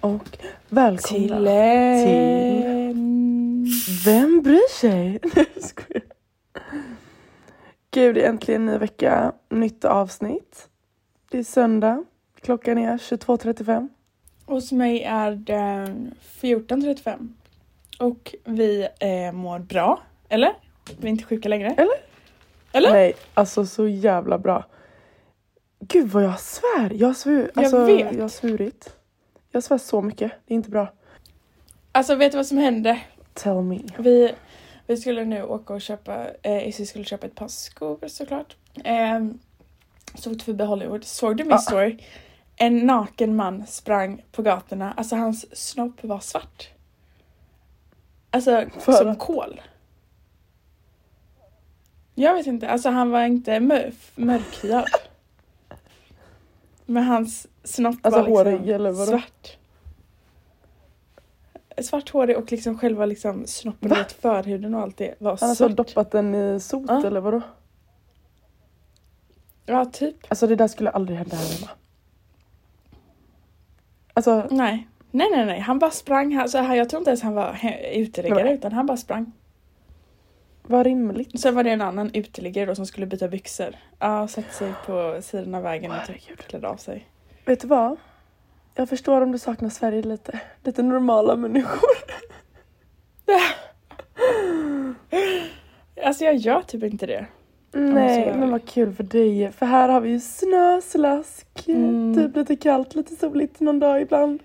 och välkomna till Vem bryr sig? Gud, det är äntligen ny vecka, nytt avsnitt. Det är söndag, klockan är 22.35. Hos mig är det 14.35. Och vi mår bra, eller? Vi är inte sjuka längre. Eller? Nej, alltså så jävla bra. Gud vad jag svär. Jag har svurit. Jag svär så mycket. Det är inte bra. Alltså vet du vad som hände? Tell me. Vi skulle nu åka och köpa. Issi skulle köpa ett par skor såklart. Så åkte vi till Hollywood. Såg du min story? En naken man sprang på gatorna. Alltså hans snopp var svart. Alltså som kol. Jag vet inte. Alltså han var inte mörkhyad. Men hans snopp alltså, var liksom svart. Svarthårig och liksom själva liksom snoppen åt förhuden och allt det var svart. Han hade alltså doppat den i sot eller vadå? Ja, typ. Alltså det där skulle aldrig hända här hemma. Alltså... Nej. Han bara sprang. Alltså, jag tror inte ens han var uteliggare utan han bara sprang. Vad rimligt. Sen var det en annan uteliggare då som skulle byta byxor. Ja, satt sig på sidan av vägen och typ klädde av sig. Vet du vad? Jag förstår om du saknar Sverige lite. Lite normala människor. Alltså jag gör typ inte det. Nej, men vad kul för dig. För här har vi ju snö, slask, typ lite kallt, lite soligt någon dag ibland.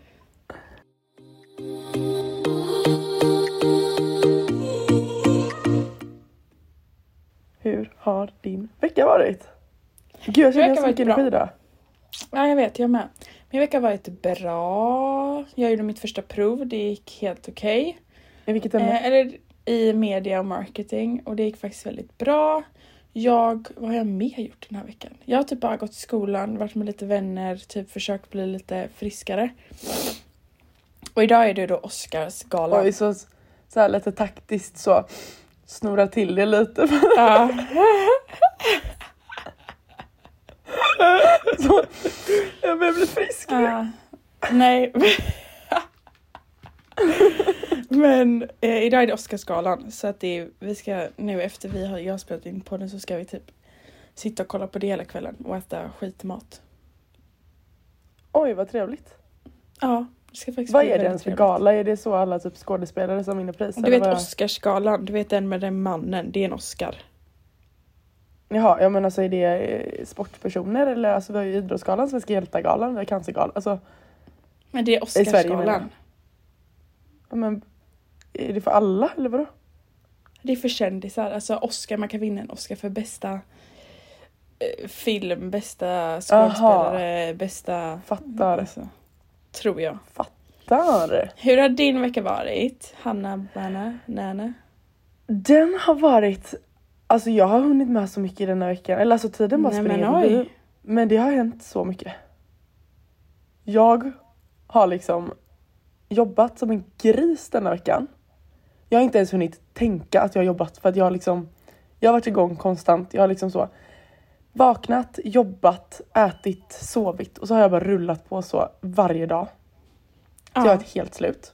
Hur har din vecka varit? Gud, jag känner så mycket energi då. Ja, jag vet, jag med. Min vecka var varit bra. Jag gjorde mitt första prov, det gick helt okej. I vilket ämne? Eller i media och marketing. Och det gick faktiskt väldigt bra. Vad har jag mer gjort den här veckan? Jag har typ bara gått till skolan, varit med lite vänner, typ försökt bli lite friskare. Och idag är det då Oscarsgalan. Oj, så här lite taktiskt så... Snurra till det lite. Ja. Så, jag behöver bli frisk. Ja. Nej. Men idag är det Oscarsgalan. Så att vi ska nu efter jag har spelat in podden så ska vi typ sitta och kolla på det hela kvällen. Och äta skitmat. Oj, vad trevligt. Ja. Vad är det ens för gala? Är det så alla typ skådespelare som vinner pris? Du vet Oscarsgalan, du vet den med den mannen, det är en Oscar. Jaha, jag menar så är det sportpersoner eller alltså vi har ju idrottsgalan, Svenska hjältargalan, vi har cancergalan. Alltså, men det är Oscarsgalan. Ja, men är det för alla eller vadå? Det är för kändisar, alltså Oscar, man kan vinna en Oscar för bästa film, bästa skådespelare, bästa... Fattar alltså. Tror jag. Fattar. Hur har din vecka varit? Hanna, Banna, Nana? Den har varit... Alltså jag har hunnit med så mycket i den här veckan. Eller alltså tiden bara springer. Men det har hänt så mycket. Jag har liksom jobbat som en gris den här veckan. Jag har inte ens hunnit tänka att jag har jobbat. För att jag har liksom... Jag har varit igång konstant. Jag har liksom så... Vaknat, jobbat, ätit, sovit. Och så har jag bara rullat på så varje dag. Så jag är helt slut.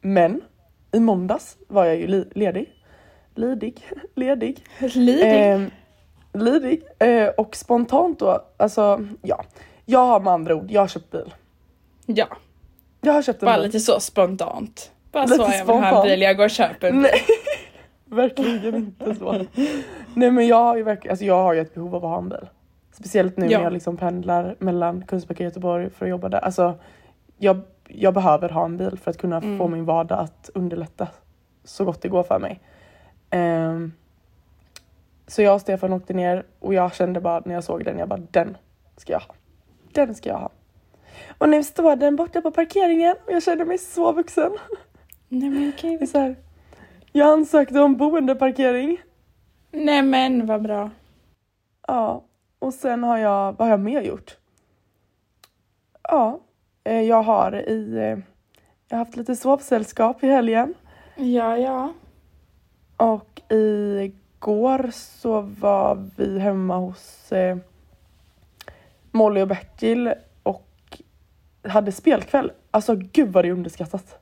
Men i måndags var jag ju ledig. Och spontant då, alltså ja. Jag har med andra ord, jag har köpt bil. Ja. Jag har köpt en bil. Bara lite så spontant. Bara lite så jag vill ha en bil, jag går och köper en bil. Nej. Verkligen inte så. Nej men jag har ju ett behov av att ha en bil. Speciellt nu när jag liksom pendlar mellan Kungsbacka och Göteborg för att jobba där. Alltså jag behöver ha en bil för att kunna få min vardag att underlätta så gott det går för mig. Så jag och Stefan åkte ner och jag kände bara när jag såg den, den ska jag ha. Den ska jag ha. Och nu står den borta på parkeringen och jag kände mig så vuxen. Nej men okej. Okay. Så här. Jag ansökte om boendeparkering. Nej men, vad bra. Ja, och sen har jag... Vad har jag mer gjort? Ja, jag har haft lite sovsällskap i helgen. Ja. Och igår så var vi hemma hos Molly och Bertil. Och hade spelkväll. Alltså gud vad det är underskattat.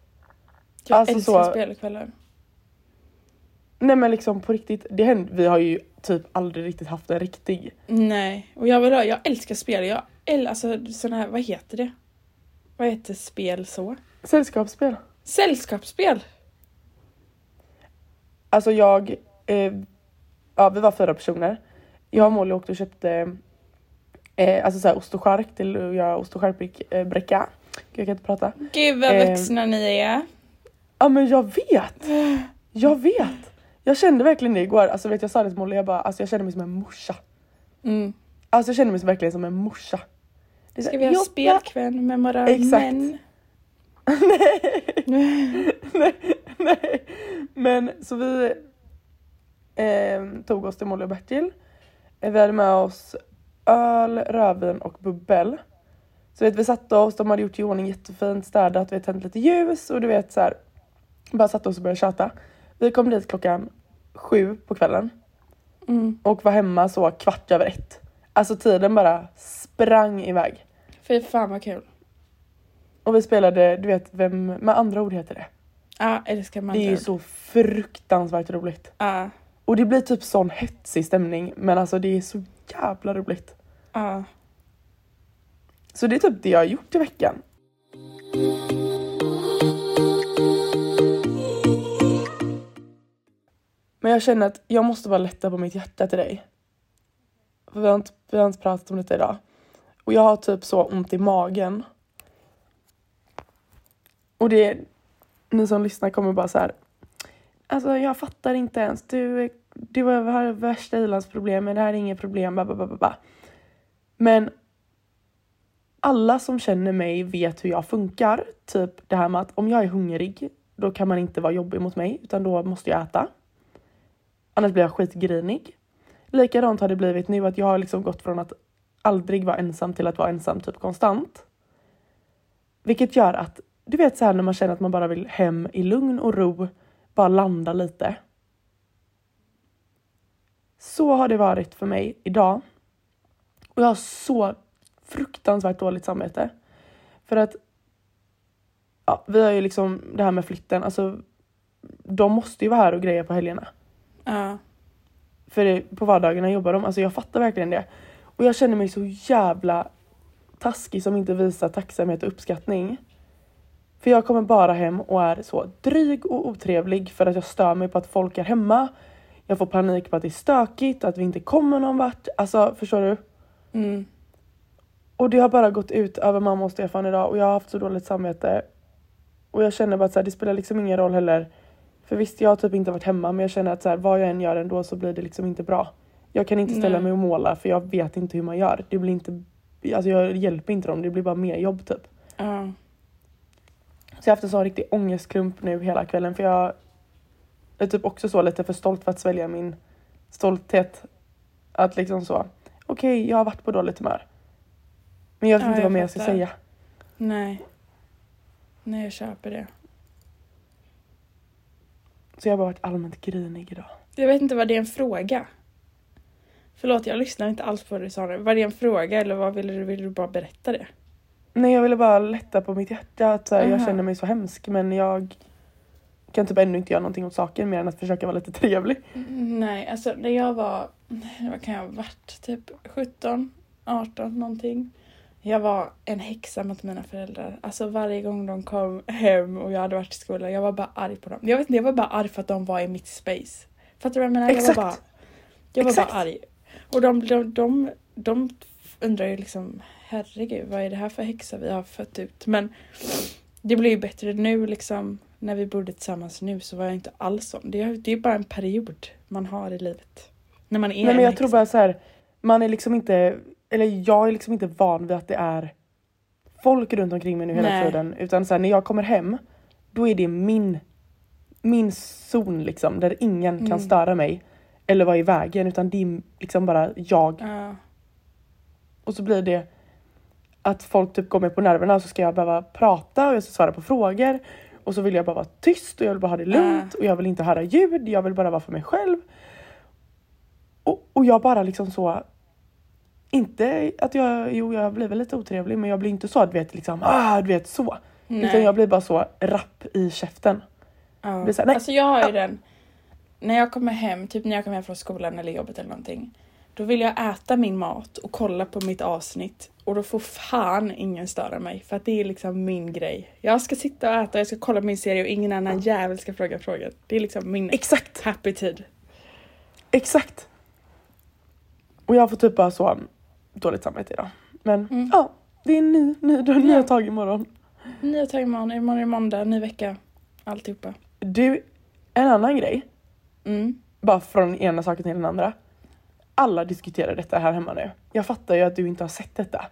Jag alltså, älskar så... spelkvällar. Nej men liksom på riktigt. Det händer, vi har ju typ aldrig riktigt haft en riktig. Nej. Och jag älskar spel. Jag älskar alltså, sådana här, vad heter det? Vad heter spel så? Sällskapsspel. Sällskapsspel? Alltså jag... vi var 4 personer. Jag och Molly åkte och köpte... alltså såhär ost och skärk till att göra ost och skärkbräcka. Jag kan inte prata. Gud vad vuxna ni är. Ja men jag vet. Jag kände verkligen det igår. Alltså vet jag sa det till Molly. Jag bara, alltså jag kände mig som en morsa. Mm. Alltså jag kände mig verkligen som en morsa. Det ska vi ha spelkväll med våra män? Nej. Men så vi tog oss till Molly och Bertil. Vi hade med oss öl, rödvin och bubbel. Så vet vi satt oss, de hade gjort i ordning jättefint, städat, vi hade tänt lite ljus och du vet så här, bara satt oss och började tjata. Vi kom dit 7:00 på kvällen. Mm. Och var hemma så 1:15. Alltså tiden bara sprang iväg. Fy fan vad kul. Och vi spelade, du vet vem, med andra ord heter det. Ja, älskar man. Det är ju så fruktansvärt roligt. Ja. Och det blir typ sån hetsig stämning. Men alltså det är så jävla roligt. Ja. Så det är typ det jag har gjort i veckan. Men jag känner att jag måste bara lätta på mitt hjärta till dig. För vi har inte pratat om detta idag. Och jag har typ så ont i magen. Och det... Ni som lyssnar kommer bara så här... Alltså jag fattar inte ens. Du har värsta ilandsproblem. Men det här är inget problem. Men alla som känner mig vet hur jag funkar. Typ det här med att om jag är hungrig. Då kan man inte vara jobbig mot mig. Utan då måste jag äta. Annars blir jag skitgrinig. Likadant har det blivit nu. Att jag har liksom gått från att aldrig vara ensam. Till att vara ensam typ konstant. Vilket gör att. Du vet så här när man känner att man bara vill hem i lugn och ro. Bara landa lite. Så har det varit för mig idag. Och jag har så fruktansvärt dåligt samvete. För att... Ja, vi har ju liksom det här med flytten. Alltså, de måste ju vara här och greja på helgerna. Ja. För det, på vardagarna jobbar de. Alltså jag fattar verkligen det. Och jag känner mig så jävla taskig som inte visar tacksamhet och uppskattning. För jag kommer bara hem och är så dryg och otrevlig för att jag stör mig på att folk är hemma. Jag får panik på att det är stökigt, att vi inte kommer någon vart. Alltså, förstår du? Mm. Och det har bara gått ut över mamma och Stefan idag och jag har haft så dåligt samvete. Och jag känner bara att så här, det spelar liksom ingen roll heller. För visst, jag har typ inte varit hemma men jag känner att så här, vad jag än gör ändå så blir det liksom inte bra. Jag kan inte ställa mig och måla för jag vet inte hur man gör. Det blir inte, alltså jag hjälper inte dem, det blir bara mer jobb typ. Så jag har haft en sån riktig ångestklump nu hela kvällen. För jag är typ också så lite för stolt för att svälja min stolthet. Att liksom så. Okej, jag har varit på dåligt humör. Men jag vet inte vad mer jag ska säga. Nej, jag köper det. Så jag har bara varit allmänt grinig idag. Jag vet inte, var det en fråga? Förlåt, jag lyssnade inte alls på vad du sa nu. Var det en fråga eller vad ville du bara berätta det? Nej, jag ville bara lätta på mitt hjärta. Att så här, jag känner mig så hemsk. Men jag kan typ ännu inte göra någonting åt saken. Mer än att försöka vara lite trevlig. Nej, alltså när jag var... Vad kan jag ha varit? Typ 17, 18 någonting. Jag var en häxa mot mina föräldrar. Alltså varje gång de kom hem och jag hade varit i skolan. Jag var bara arg på dem. Jag vet inte, jag var bara arg för att de var i mitt space. Fattar du vad jag menar? Exakt. Jag var bara arg. Och de undrar ju liksom... Herregud, vad är det här för häxa vi har fött ut? Men det blir ju bättre nu liksom. När vi bodde tillsammans nu så var jag inte alls som. Det är bara en period man har i livet. När man är en häxa. Nej, men jag tror bara så här. Man är liksom inte... Eller jag är liksom inte van vid att det är folk runt omkring mig nu hela tiden. Utan så här, när jag kommer hem. Då är det min zon liksom. Där ingen kan störa mig. Eller vara i vägen. Utan det är liksom bara jag. Och så blir det... Att folk typ går med på nerverna så ska jag behöva prata och jag ska svara på frågor. Och så vill jag bara vara tyst och jag vill bara ha det lugnt. Och jag vill inte höra ljud, jag vill bara vara för mig själv. Och jag bara liksom så Inte att jag blir väl lite otrevlig, men jag blir inte så att så. Nej. Utan jag blir bara så rapp i käften. Ja. Så här, alltså jag har ju den, när jag kommer hem, typ när jag kommer hem från skolan eller jobbet eller någonting, då vill jag äta min mat och kolla på mitt avsnitt. Och då får fan ingen störa mig. För att det är liksom min grej. Jag ska sitta och äta och jag ska kolla på min serie. Och ingen annan jävel ska fråga. Det är liksom min happy tid. Exakt. Och jag får typ bara så dåligt samvete idag. Men det är en nya tag imorgon. Nya tag imorgon. Imorgon är måndag. Ny vecka. Alltihopa. Du, en annan grej. Mm. Bara från ena saken till den andra. Alla diskuterar detta här hemma nu. Jag fattar ju att du inte har sett detta.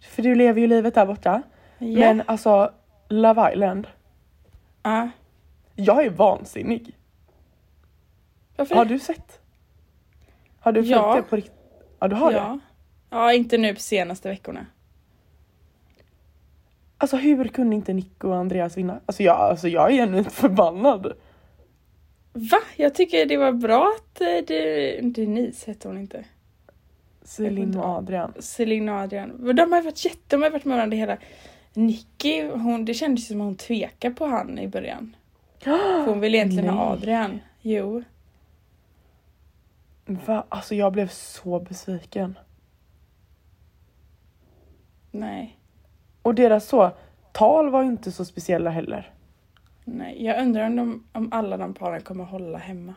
För du lever ju livet där borta. Yeah. Men alltså, Love Island. Jag är vansinnig. Varför? Har du sett? Har du följt det på riktigt? Ja, du har det? Ja, inte nu på senaste veckorna. Alltså, hur kunde inte Nicko och Andreas vinna? Alltså jag är ännu inte förbannad. Va? Jag tycker det var bra att Denise hette hon inte. Celine och Adrian. De har varit med varandra hela. Nicky, det kändes som att hon tvekade på han i början. För hon ville egentligen ha Adrian. Jo. Va? Alltså jag blev så besviken. Nej. Och deras tal var inte så speciella heller. Nej, jag undrar om alla de paren kommer hålla hemma.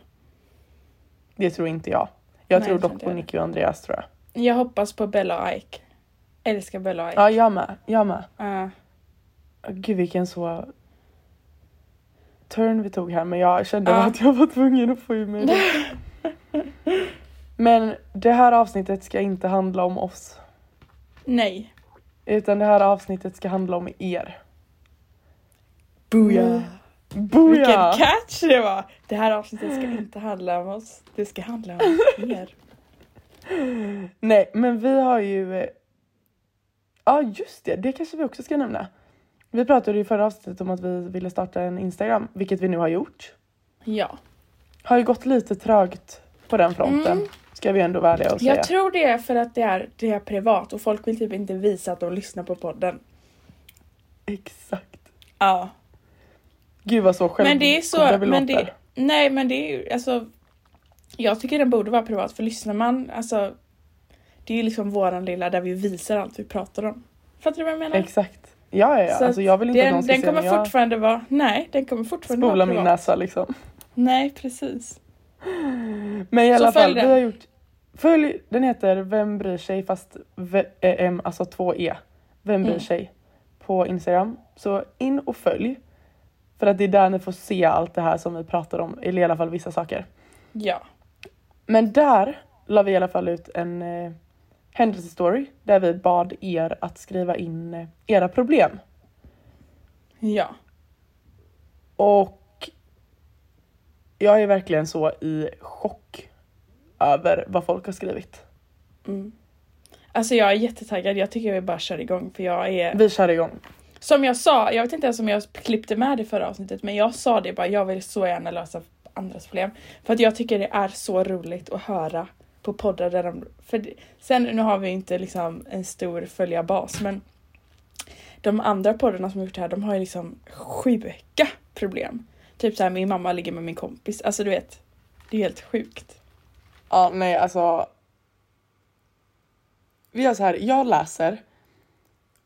Det tror inte jag. Jag tror dock på Nicky och Andreas, tror jag. Jag hoppas på Bella och Ike. Älskar Bella och Ike. Ja, jag med. Gud, vilken turn vi tog här. Men jag kände att jag var tvungen att få i mig det. Men det här avsnittet ska inte handla om oss. Nej. Utan det här avsnittet ska handla om er. Booyah. Vilken catch det var. Det här avsnittet ska inte handla om oss. Det ska handla om er. Nej, men vi har ju... Ja, just det. Det kanske vi också ska nämna. Vi pratade ju i förra avsnittet om att vi ville starta en Instagram. Vilket vi nu har gjort. Ja. Har ju gått lite trögt på den fronten. Mm. Ska vi ändå vara ärliga och säga. Jag tror det är för att det är privat. Och folk vill typ inte visa att de lyssnar på podden. Exakt. Ja. Gud vad så själv. Men det är så, men det är ju, alltså, jag tycker den borde vara privat. För lyssnar man, alltså, det är ju liksom våran lilla där vi visar allt vi pratar om. Fattar du vad jag menar? Exakt. Ja. Alltså, jag vill inte att någon ska se den kommer fortfarande vara privat. Spola min näsa liksom. Nej, precis. Men i alla fall, vi har gjort, den heter Vem bryr sig, fast alltså 2E. Vem bryr sig på Instagram. Så in och följ. För att det är där ni får se allt det här som vi pratar om. Eller i alla fall vissa saker. Ja. Men där la vi i alla fall ut en händelsestory. Där vi bad er att skriva in era problem. Ja. Och jag är verkligen så i chock över vad folk har skrivit. Mm. Alltså jag är jättetaggad. Jag tycker vi bara kör igång. Vi kör igång. Som jag sa, jag vet inte ens om jag klippte med det förra avsnittet, men jag sa det bara, jag vill så gärna lösa andras problem. För att jag tycker det är så roligt att höra på poddar där de... nu har vi inte liksom en stor följarbas, men de andra poddarna som har gjort det här, de har ju liksom sjuka problem. Typ så här, min mamma ligger med min kompis. Alltså du vet, det är helt sjukt. Ja, nej alltså... Vi gör så här, jag läser...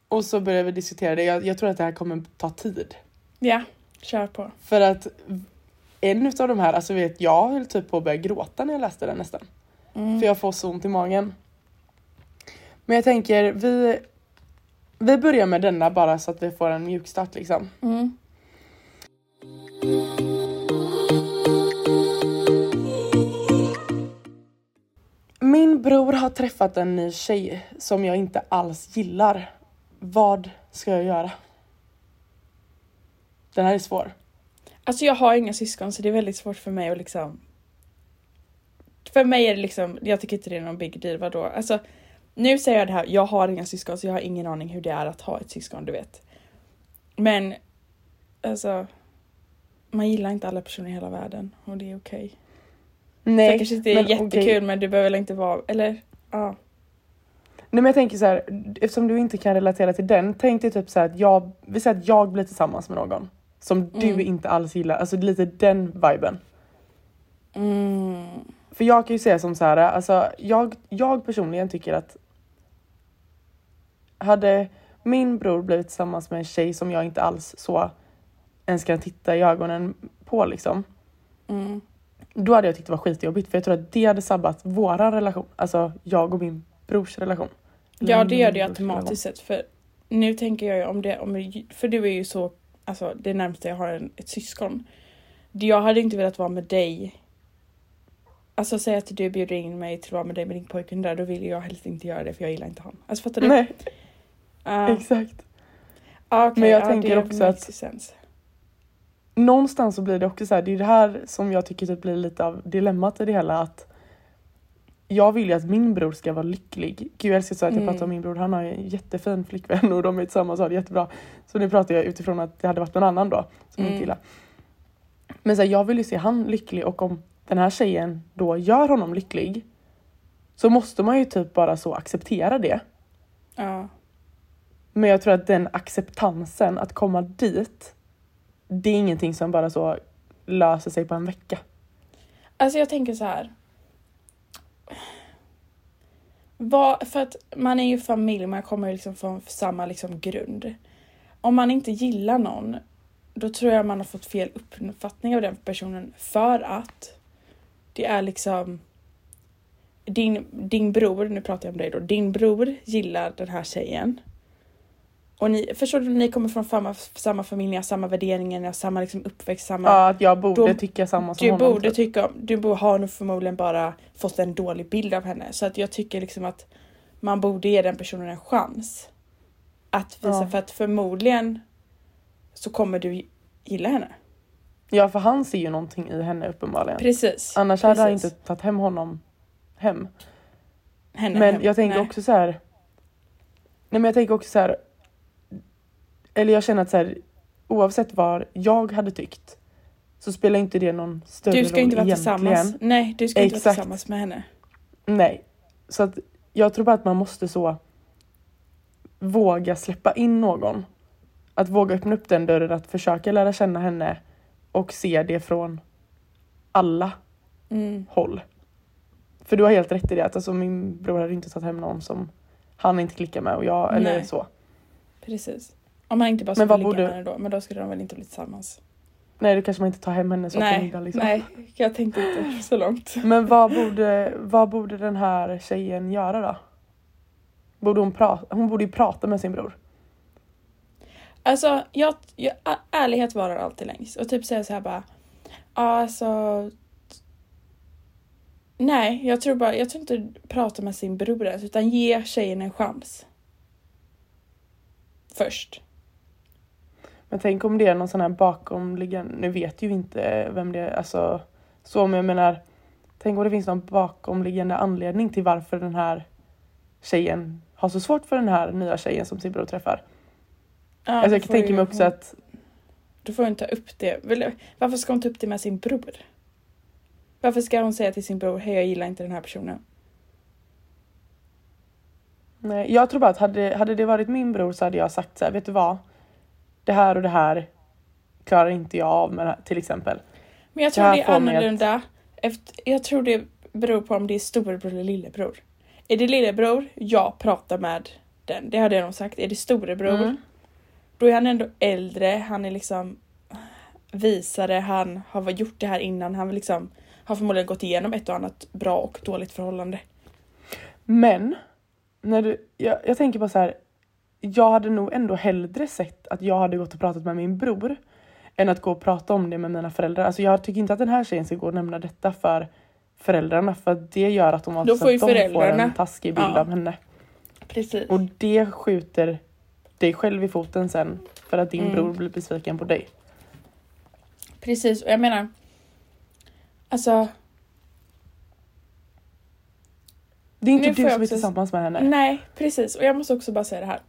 Och så börjar vi diskutera det. Jag tror att det här kommer ta tid. Ja, kör på. För att en av de här... Alltså vet jag höll typ på att börja gråta när jag läste den nästan. Mm. För jag får så ont i magen. Men jag tänker... Vi börjar med denna bara så att vi får en mjukstart liksom. Mm. Min bror har träffat en ny tjej som jag inte alls gillar. Vad ska jag göra? Den här är svår. Alltså jag har inga syskon så det är väldigt svårt för mig att liksom... För mig är det liksom... Jag tycker inte det är någon big deal, vadå? Alltså nu säger jag det här. Jag har inga syskon så jag har ingen aning hur det är att ha ett syskon, du vet. Men alltså... Man gillar inte alla personer i hela världen. Och det är okej. Nej. Så kanske inte är jättekul men du behöver väl inte vara... Eller? Ja. Nej, men jag tänker så här, eftersom du inte kan relatera till den, tänk dig typ så här att vi säger att jag blir tillsammans med någon som du inte alls gillar, alltså lite den viben. Mm. För jag kan ju säga som så här, alltså jag personligen tycker att hade min bror blivit tillsammans med en tjej som jag inte alls så ens kan titta i ögonen på liksom. Mm. Då hade jag tyckt det var skitjobbigt, för jag tror att det hade sabbat våran relation, alltså jag och min brors relation. Ja, det gör det automatiskt sett, för nu tänker jag ju om det, för du är ju så, alltså det närmaste jag har ett syskon. Jag hade inte velat vara med dig. Alltså säg att du bjuder in mig till att vara med dig med din pojken där, då vill jag helst inte göra det, för jag gillar inte honom. Alltså fattar du? Nej. Exakt. Okay, men jag tänker också att någonstans så blir det också så här, det är det här som jag tycker typ blir lite av dilemmat i det hela, att jag vill ju att min bror ska vara lycklig. Gud, jag älskar så att jag pratar om min bror. Han har en jättefin flickvän och de är tillsammans och har det jättebra. Så nu pratar jag utifrån att det hade varit någon annan då som inte gillar. Men så här, jag vill ju se han lycklig, och om den här tjejen då gör honom lycklig så måste man ju typ bara så acceptera det. Ja. Men jag tror att den acceptansen att komma dit, det är ingenting som bara så löser sig på en vecka. Alltså jag tänker så här. För att man är ju familj, man kommer ju liksom från samma liksom grund. Om man inte gillar någon, då tror jag man har fått fel uppfattning av den personen. För att det är liksom din bror, nu pratar jag om dig då, din bror gillar den här tjejen. Och ni, förstår du, ni kommer från samma familj, har samma värderingar, samma liksom uppväxt, samma... Ja, att jag borde tycka samma som honom. Du har nog förmodligen bara fått en dålig bild av henne. Så att jag tycker liksom att man borde ge den personen en chans att visa, för att förmodligen så kommer du gilla henne. Ja, för han ser ju någonting i henne uppenbarligen. Precis. Annars hade han inte tagit hem honom. Jag tänker också så här... Eller jag känner att så här, oavsett vad jag hade tyckt så spelar inte det någon större roll. Du ska inte vara tillsammans. Nej, du ska inte vara tillsammans med henne. Nej. Så att jag tror bara att man måste så våga släppa in någon. Att våga öppna upp den dörren, att försöka lära känna henne och se det från alla håll. För du har helt rätt i det, att alltså, min bror hade inte tagit hem någon som han inte klickar med och jag eller så. Precis. Om man inte bara skulle ligga med henne då. Men då skulle de väl inte bli tillsammans. Nej, då kanske man inte tar hem henne så på middag liksom. Nej, jag tänkte inte så långt. Men vad borde den här tjejen göra då? Hon borde ju prata med sin bror. Alltså, jag ärlighet varar alltid längst. Och typ säga så här bara... Alltså... Nej, jag tror inte prata med sin bror ens. Utan ge tjejen en chans. Först. Men tänk om det är någon sån här bakomliggande... Nu vet ju inte vem det är. Alltså, så men jag menar... Tänk om det finns någon bakomliggande anledning till varför den här tjejen har så svårt för den här nya tjejen som sin bror träffar. Ja, alltså, jag tänker mig också att... Då får hon ta upp det. Varför ska hon ta upp det med sin bror? Varför ska hon säga till sin bror, hej jag gillar inte den här personen? Nej, jag tror bara att hade det varit min bror så hade jag sagt så här, vet du vad? Det här och det här klarar inte jag av med, till exempel. Men jag tror det är annorlunda. Jag tror det beror på om det är storebror eller lillebror. Är det lillebror, jag pratar med den. Det hade jag nog sagt. Är det storebror, då är han ändå äldre. Han är liksom visare. Han har gjort det här innan. Han liksom har förmodligen gått igenom ett och annat bra och dåligt förhållande. Men... Jag tänker bara så här, jag hade nog ändå hellre sett att jag hade gått och pratat med min bror än att gå och prata om det med mina föräldrar. Alltså jag tycker inte att den här tjejen ska gå och nämna detta för föräldrarna, för att det gör att de får en taskig bild av henne. Precis. Och det skjuter dig själv i foten sen, för att din bror blir besviken på dig. Precis, och jag menar alltså... Det är inte du som är tillsammans med henne. Nej, precis. Och jag måste också bara säga det här.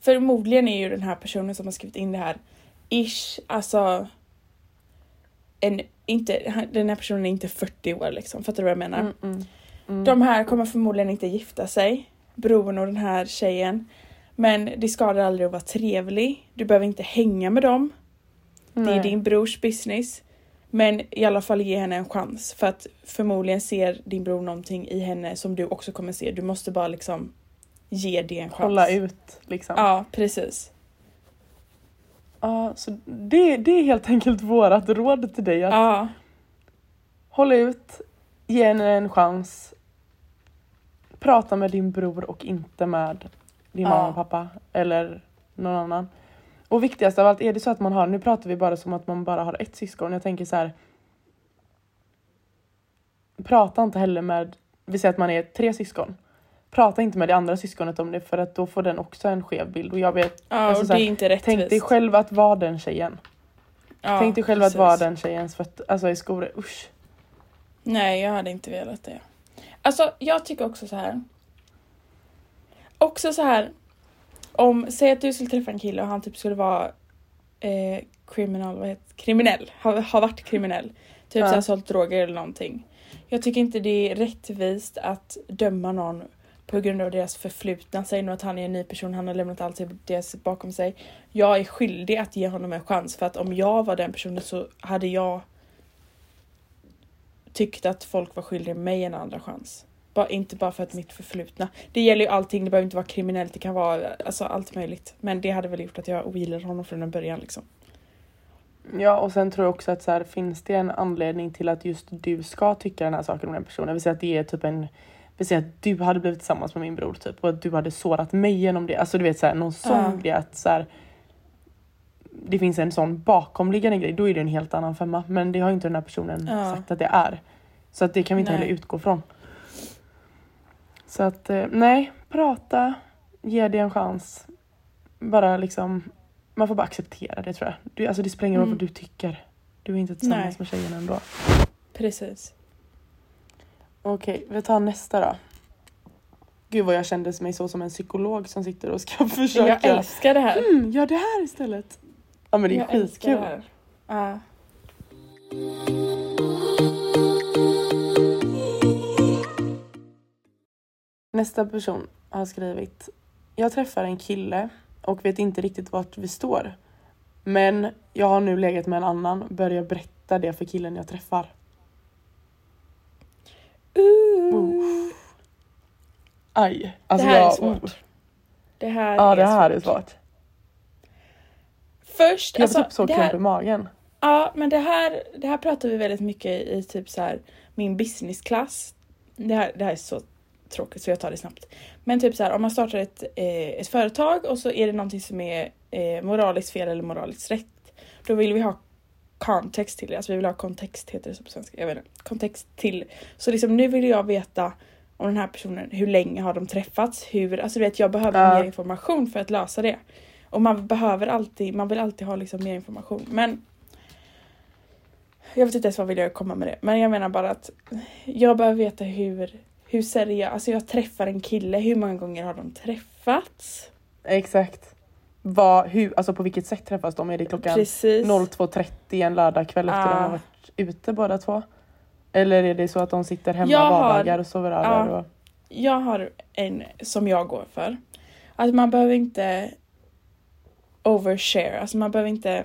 Förmodligen är ju den här personen som har skrivit in det här alltså den här personen är inte 40 år liksom. Fattar du vad jag menar? De här kommer förmodligen inte gifta sig. bron och den här tjejen. Men det skadar aldrig att vara trevlig. Du behöver inte hänga med dem. Nej. Det är din brors business. Men i alla fall ge henne en chans. För att förmodligen ser din bror någonting i henne som du också kommer se. Du måste bara liksom ge det en chans. Hålla ut liksom. Ja, precis. Ja, så det är helt enkelt vårat råd till dig. Att ja. Hålla ut. Ge henne en chans. Prata med din bror och inte med din mamma och pappa. Eller någon annan. Och viktigast av allt, är det så att man har... Nu pratar vi bara som att man bara har ett syskon. Jag tänker så här... Prata inte heller med... Vi säger att man är 3 syskon. Prata inte med det andra syskonet om det. För att då får den också en skev bild. Och jag vet... Ja, alltså, och det är inte rättvist. Tänk dig själv att vara den tjejen. Ja, tänk dig själv precis. Att vara den tjejens föt, alltså i skor. Usch. Nej, jag hade inte velat det. Alltså, jag tycker också så här... Också så här... Om, säg att du skulle träffa en kille och han typ skulle vara kriminell. Har varit kriminell. Typ så här sålt droger eller någonting. Jag tycker inte det är rättvist att döma någon på grund av deras förflutna. Säg nu att han är en ny person, han har lämnat allt deras bakom sig. Jag är skyldig att ge honom en chans. För att om jag var den personen så hade jag tyckt att folk var skyldiga mig en andra chans. Inte bara för att mitt förflutna. Det gäller ju allting, det behöver inte vara kriminellt. Det kan vara alltså, allt möjligt. Men det hade väl gjort att jag ogillade honom från den början liksom. Ja, och sen tror jag också att så här, finns det en anledning till att just du ska tycka den här saken om den personen. Vi säger att det är typ en... Vi säger att du hade blivit tillsammans med min bror typ. Och att du hade sårat mig genom det. Alltså du vet så här, någon sån grej att så här... Det finns en sån bakomliggande grej. Då är det en helt annan femma. Men det har ju inte den här personen sagt att det är. Så att det kan vi inte heller utgå från. Så att, nej, prata, ge det en chans. Bara liksom, man får bara acceptera det tror jag. Du, alltså det spränger vad du tycker. Du är inte tillsammans med tjejen ändå. Precis. Okej, vi tar nästa då. Gud vad jag kände mig så som en psykolog som sitter och ska försöka. Jag älskar det här. Gör det här istället. Ja men det är skitkul. Ja. Nästa person har skrivit: jag träffar en kille och vet inte riktigt vart vi står. Men jag har nu legat med en annan. Börjar berätta det för killen jag träffar. Aj. Alltså det här är svårt. Det här är svårt. Först, jag typ så klump i magen. Ja, men det här pratar vi väldigt mycket i typ så här min businessklass. Det här är så tråkigt så jag tar det snabbt. Men typ så här, om man startar ett företag och så är det någonting som är moraliskt fel eller moraliskt rätt, då vill vi ha kontext till det. Alltså vi vill ha kontext, heter det så på svenska. Jag vet inte. Kontext till. Så liksom nu vill jag veta om den här personen, hur länge har de träffats? Alltså du vet, jag behöver mer information för att lösa det. Och man vill alltid ha liksom mer information. Men jag vet inte ens vad vill jag komma med det. Men jag menar bara att jag behöver veta hur seriöst, alltså jag träffar en kille, hur många gånger har de träffats? Exakt. Alltså på vilket sätt träffas de? Är det klockan 02.30 en lördagkväll efter de har varit ute båda två? Eller är det så att de sitter hemma vardagar och sover över? Och... Jag har en som jag går för. Att man behöver inte overshare. Alltså man behöver inte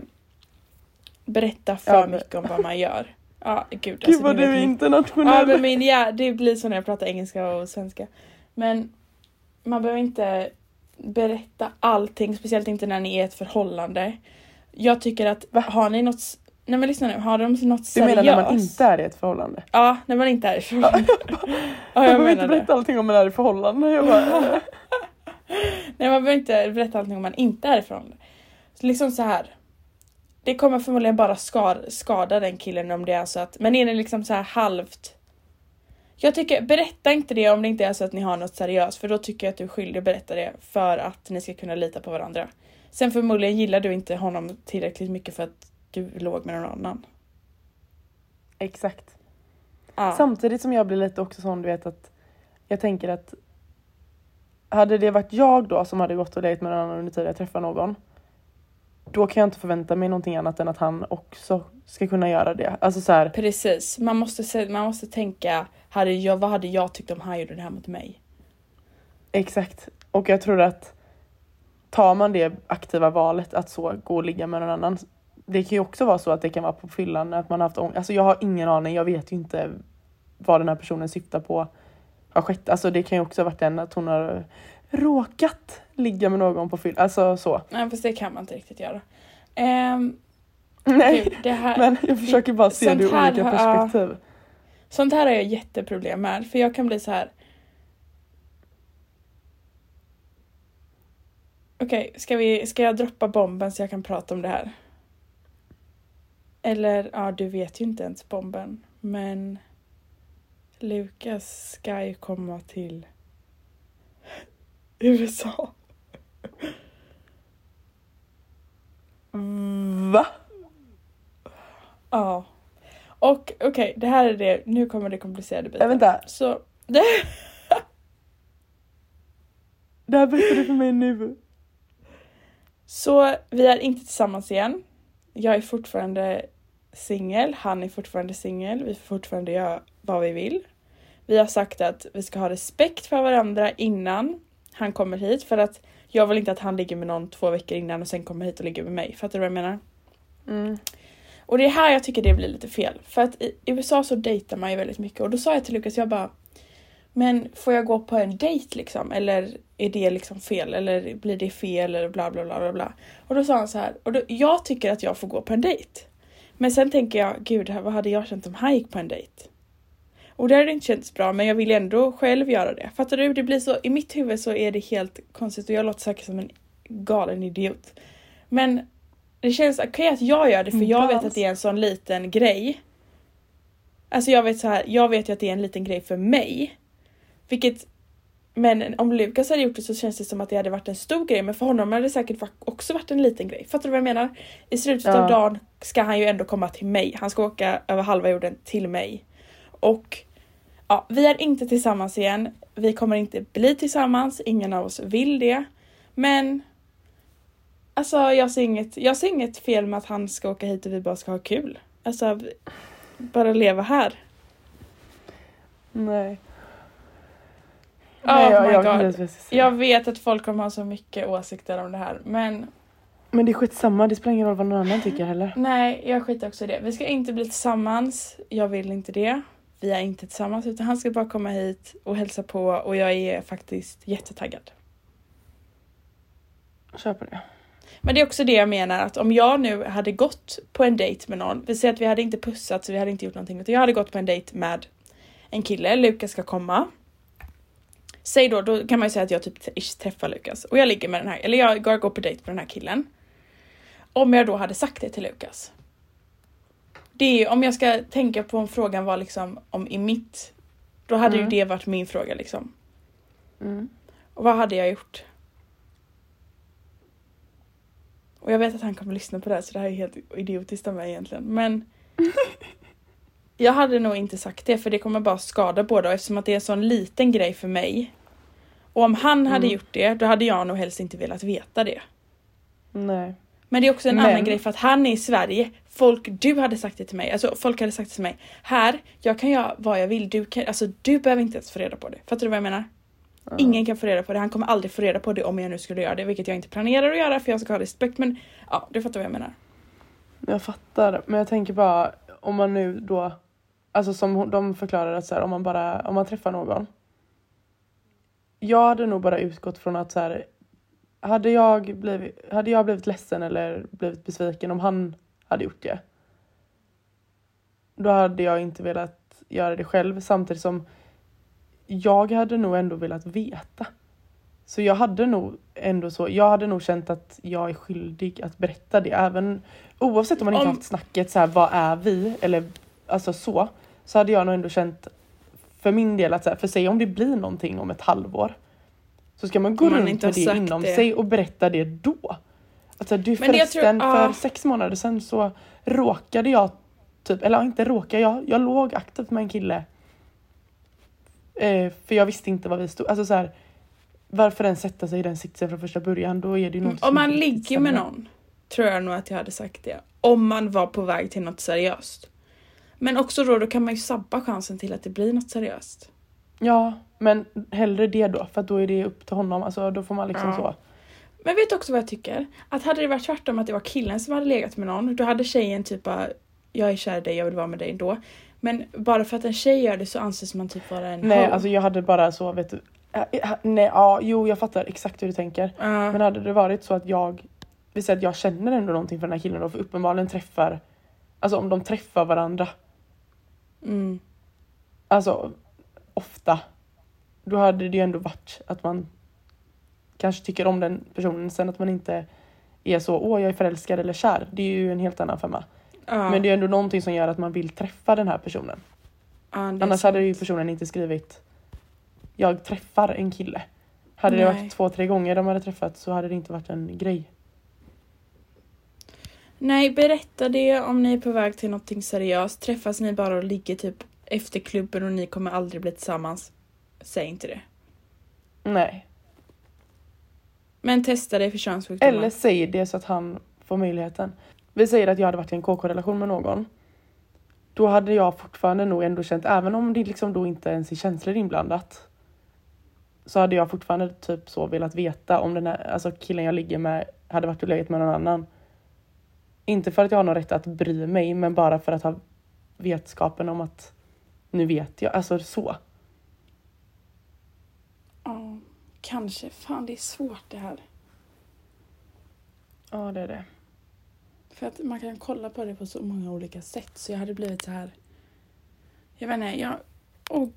berätta för mycket om vad man gör. Ja, gud. Alltså, vad du är internationell. Ja, men det blir så när jag pratar engelska och svenska. Men man behöver inte berätta allting. Speciellt inte när ni är ett förhållande. Jag tycker att... Har ni något... Nej, men lyssna nu. Har de något seriöst? Du menar när man inte är i ett förhållande? Ja, när man inte är i ett förhållande. Jag behöver inte berätta allting om man är i förhållande. Nej, man behöver inte berätta allting om man inte är i förhållande. Så liksom så här... Det kommer förmodligen bara skada den killen om det är så att... Men är det liksom så här halvt... Jag tycker, berätta inte det om det inte är så att ni har något seriöst. För då tycker jag att du är skyldig att berätta det för att ni ska kunna lita på varandra. Sen förmodligen gillar du inte honom tillräckligt mycket för att du låg med någon annan. Exakt. Ah. Samtidigt som jag blir lite också sån, du vet att... Jag tänker att... Hade det varit jag då som hade gått och legat med någon annan under tiden jag träffade någon... Då kan jag inte förvänta mig någonting annat än att han också ska kunna göra det. Alltså så här. Precis. Man måste tänka, vad hade jag tyckt om han gjorde det här mot mig? Exakt. Och jag tror att tar man det aktiva valet att så gå och ligga med någon annan, det kan ju också vara så att det kan vara på fyllan att man har haft ångest. Alltså jag har ingen aning, jag vet ju inte vad den här personen syftar på har skett. Alltså det kan ju också ha varit den att hon har råkat ligga med någon på fyllan. Alltså så. Nej, ja, fast det kan man inte riktigt göra. Nej, gud, det här, men jag försöker bara se det ur olika perspektiv. Sånt här har jag jätteproblem med, för jag kan bli så här. Okej, ska jag droppa bomben så jag kan prata om det här? Eller, ja, du vet ju inte ens bomben. Men Lukas ska ju komma till USA. Va? Ja. Och okej, det här är det. Nu kommer det komplicerade biten. Vänta. Så, det här berättar du för mig nu. Så vi är inte tillsammans igen. Jag är fortfarande singel. Han är fortfarande singel. Vi får fortfarande göra vad vi vill. Vi har sagt att vi ska ha respekt för varandra innan han kommer hit. För att jag vill inte att han ligger med någon 2 veckor innan och sen kommer hit och ligger med mig. Fattar du vad jag menar? Mm. Och det är här jag tycker det blir lite fel. För att i USA så dejtar man ju väldigt mycket. Och då sa jag till Lukas, jag bara... Men får jag gå på en dejt liksom? Eller är det liksom fel? Eller blir det fel? Eller bla bla bla bla bla. Och då sa han så här. Och då, jag tycker att jag får gå på en dejt. Men sen tänker jag, gud, vad hade jag känt om han gick på en dejt? Och det hade inte känts bra. Men jag vill ändå själv göra det. Fattar du? Det blir så, i mitt huvud så är det helt konstigt. Och jag låter säkert som en galen idiot. Men det känns okej att jag gör det. För jag vet att det är en sån liten grej. Alltså jag vet så här. Jag vet ju att det är en liten grej för mig. Vilket, men om Lukas hade gjort det så känns det som att det hade varit en stor grej. Men för honom hade det säkert också varit en liten grej. Fattar du vad jag menar? I slutet av dagen ska han ju ändå komma till mig. Han ska åka över halva jorden till mig. Och ja, vi är inte tillsammans igen. Vi kommer inte bli tillsammans. Ingen av oss vill det. Men alltså, jag ser inget fel med att han ska åka hit och vi bara ska ha kul. Alltså, bara leva här. Nej. Oh my god. Jag vet att folk kommer ha så mycket åsikter om det här. Men det är skitsamma. Det spelar ingen roll vad någon annan tycker heller. Nej, jag skiter också i det. Vi ska inte bli tillsammans. Jag vill inte det. Vi är inte tillsammans. Utan han ska bara komma hit och hälsa på. Och jag är faktiskt jättetaggad. Kör på det. Men det är också det jag menar. Att om jag nu hade gått på en dejt med någon. Vi säger att vi hade inte pussat. Så vi hade inte gjort någonting. Utan jag hade gått på en dejt med en kille. Lukas ska komma. Säg då kan man ju säga att jag typ träffar Lukas. Och jag ligger med den här, eller jag går på dejt med den här killen. Om jag då hade sagt det till Lukas. Det är ju, om jag ska tänka på om frågan var liksom, om i mitt. Då hade ju det varit min fråga liksom. Mm. Och vad hade jag gjort? Och jag vet att han kommer lyssna på det här, så det här är helt idiotiskt av mig egentligen. Men... jag hade nog inte sagt det, för det kommer bara skada båda, eftersom att det är en sån liten grej för mig. Och om han hade gjort det, då hade jag nog helst inte velat veta det. Nej. Men det är också en annan grej, för att han är i Sverige. Du hade sagt det till mig. Alltså folk hade sagt det till mig. Här, jag kan göra vad jag vill. Du behöver inte ens få reda på det. Fattar du vad jag menar? Ingen kan få reda på det. Han kommer aldrig få reda på det om jag nu skulle göra det. Vilket jag inte planerar att göra, för jag ska ha respekt. Men ja, du fattar vad jag menar. Jag fattar, men jag tänker bara, om man nu då... Alltså som de förklarar att så här, om man träffar någon. Jag hade nog bara utgått från att så här, hade jag blivit ledsen eller blivit besviken om han hade gjort det. Då hade jag inte velat göra det själv, samtidigt som jag hade nog ändå velat veta. Så jag hade nog ändå känt att jag är skyldig att berätta det, även oavsett om man inte haft snacket så här, vad är vi, eller alltså så hade jag nog ändå känt för min del att så här, för sig om det blir någonting om ett halvår så ska man gå runt med det inom sig och berätta det då. Alltså du, förresten, för 6 månader sedan så råkade jag typ, eller inte råkade jag låg aktivt med en kille. För jag visste inte vad vi stod, alltså så här, varför den sätta sig i den sitsen från första början, då är det ju något. Om man ligger med någon tror jag nog att jag hade sagt det. Om man var på väg till något seriöst. Men också då kan man ju sabba chansen till att det blir något seriöst. Ja, Men hellre det då, för att då är det upp till honom. Alltså då får man liksom så. Men vet också vad jag tycker? Att hade det varit tvärtom, att det var killen som hade legat med någon, då hade tjejen typ bara, jag är kär i dig, jag vill vara med dig då. Men bara för att en tjej gör det så anses man typ vara en Nej, alltså jag hade bara så, vet du. Nej, ja, jo, jag fattar exakt hur du tänker. Men hade det varit så att jag känner ändå någonting för den här killen då, för uppenbarligen träffar, alltså om de träffar varandra. Mm. Alltså ofta. Då hade det ju ändå varit att man kanske tycker om den personen. Sen att man inte är så, jag är förälskad eller kär. Det är ju en helt annan femma. Men det är ändå någonting som gör att man vill träffa den här personen. Annars hade ju personen inte skrivit, jag träffar en kille. Hade det varit 2-3 gånger de hade träffat, så hade det inte varit en grej. Nej, berätta det om ni är på väg till någonting seriöst. Träffas ni bara och ligger typ efter klubben och ni kommer aldrig bli tillsammans, säg inte det. Nej. Men testa det för könssjukdomar. Eller säg det så att han får möjligheten. Vi säger att jag hade varit i en KK-relation med någon. Då hade jag fortfarande nog ändå känt, även om det liksom då inte ens är känslor inblandat, så hade jag fortfarande typ så velat veta om den här, alltså killen jag ligger med, hade varit och legat med någon annan. Inte för att jag har någon rätt att bry mig, men bara för att ha vetskapen om att nu vet jag, alltså så. Kanske. Fan, det är svårt det här. Ja, det är det. För att man kan kolla på det på så många olika sätt. Så jag hade blivit så här... Jag vet inte,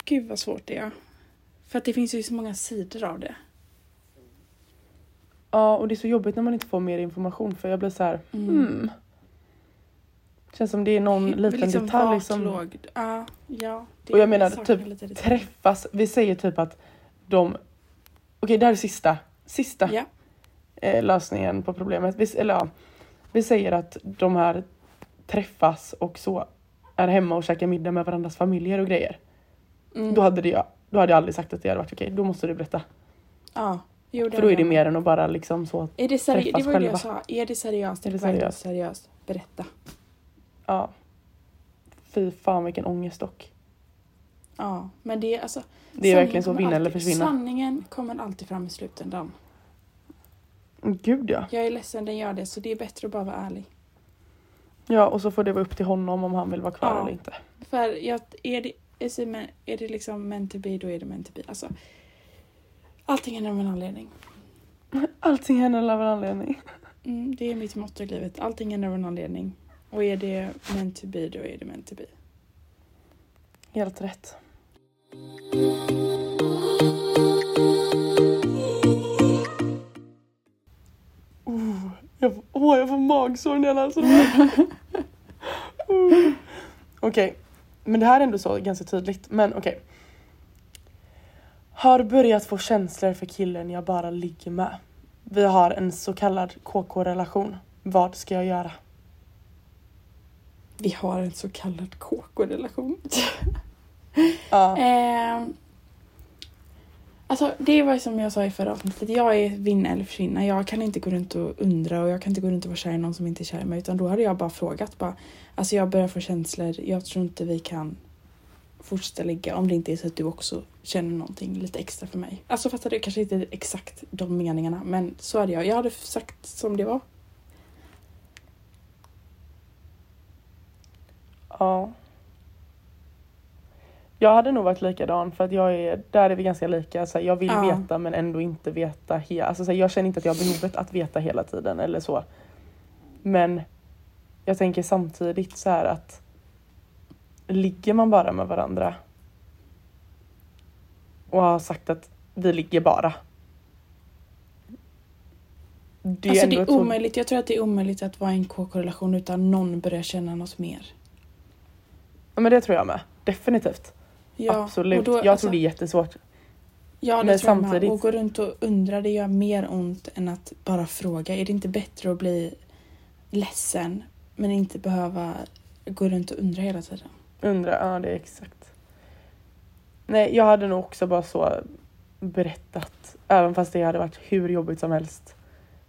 gud vad svårt det är. För att det finns ju så många sidor av det. Ja, och det är så jobbigt när man inte får mer information. För jag blir så här... Känns som det är någon liten liksom detalj som... och jag menar, typ träffas... Vi säger typ att de... Okej, det här är sista lösningen på problemet. Vi säger att de här träffas och så är hemma och käkar middag med varandras familjer och grejer. Då hade jag aldrig sagt att det hade varit okej. Då måste du berätta. För då är det mer än att bara liksom så är det träffas själva. Det jag sa. Är det seriöst? Är det seriöst? Berätta. Ja. Fy fan, vilken ångest dock. Ja, men det är alltså... Det är verkligen så, vinna eller försvinna. Sanningen kommer alltid fram i slutändan. Gud, ja. Jag är ledsen, den gör det. Så det är bättre att bara vara ärlig. Ja, och så får det vara upp till honom om han vill vara kvar eller inte. För är det liksom meant to be, då är det meant to be. Alltså, allting händer av en anledning. Allting händer av en anledning. Det är mitt motto i livet. Allting händer av en anledning. Och är det meant to be, då är det meant to be. Helt rätt. Jag får magsår när jag läser det här. Okej. Men det här är ändå så ganska tydligt. Men okej. Har börjat få känslor för killen jag bara ligger med. Vi har en så kallad KK-relation. Vad ska jag göra? Vi har en så kallad KK-relation. Alltså det var som jag sa i förra avsnittet. Jag är vinna eller försvinna. Jag kan inte gå runt och undra. Och jag kan inte gå runt och vara kär i någon som inte är kär i mig. Utan då hade jag bara frågat. Alltså jag börjar få känslor. Jag tror inte vi kan fortsätta ligga. Om det inte är så att du också känner någonting lite extra för mig. Alltså fattar du, kanske inte exakt de meningarna. Men så hade jag. Jag hade sagt som det var. Ja. Jag hade nog varit likadan, för att där är vi ganska lika. Så jag vill veta men ändå inte veta. Alltså, jag känner inte att jag har behovet att veta hela tiden eller så. Men jag tänker samtidigt så här att ligger man bara med varandra och har sagt att vi ligger bara. Det är omöjligt. Jag tror att det är omöjligt att vara i en KK-relation utan någon börjar känna något mer. Ja, men det tror jag med. Definitivt. Ja, absolut. Och då, jag tror det är jättesvårt. Ja, det men tror samtidigt... Och gå runt och undra, det gör mer ont än att bara fråga. Är det inte bättre att bli ledsen men inte behöva gå runt och undra hela tiden? Undra, ja det är exakt. Nej, jag hade nog också bara så berättat. Även fast det hade varit hur jobbigt som helst,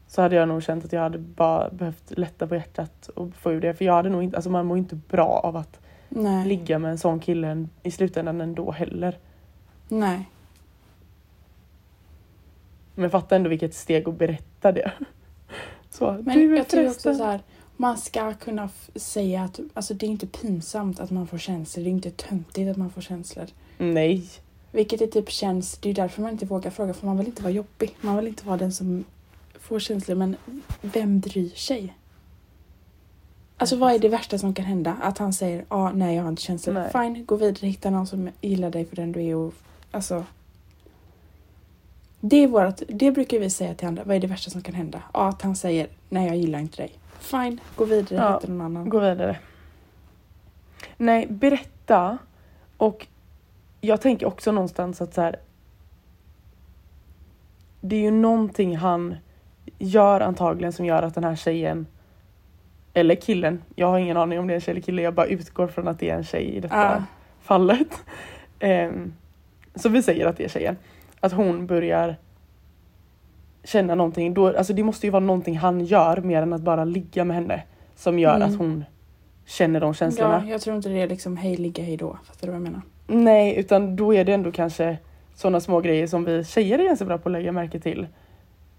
så hade jag nog känt att jag hade bara behövt lätta på hjärtat och få ur det. För jag hade nog inte, alltså man mår inte bra av att ligga med en sån kille i slutändan ändå heller. Nej. Men fatta ändå vilket steg att berätta det. Så, men jag tror också så här, man ska kunna säga att alltså, det är inte pinsamt att man får känslor. Det är inte töntigt att man får känslor. Nej. Vilket det typ känns, det är ju därför man inte vågar fråga. För man vill inte vara jobbig. Man vill inte vara den som får känslor. Men vem bryr sig? Alltså vad är det värsta som kan hända? Att han säger, nej jag har inte känslor. Nej. Fine, gå vidare, hitta någon som gillar dig för den du är. Och, alltså... Det brukar vi säga till andra. Vad är det värsta som kan hända? Ja, att han säger, nej jag gillar inte dig. Fine, gå vidare, hitta någon annan. Gå vidare. Nej, berätta. Och jag tänker också någonstans att så här, det är ju någonting han gör antagligen som gör att den här tjejen eller killen, jag har ingen aning om det är en tjej eller kille, jag bara utgår från att det är en tjej i detta fallet. Så vi säger att det är tjejen. Att hon börjar känna någonting. Då, alltså det måste ju vara någonting han gör mer än att bara ligga med henne. Som gör att hon känner de känslorna. Ja, jag tror inte det är liksom hej, ligga, hej då. Fattar du vad jag menar? Nej, utan då är det ändå kanske sådana små grejer som vi tjejer är ganska bra på att lägga märke till.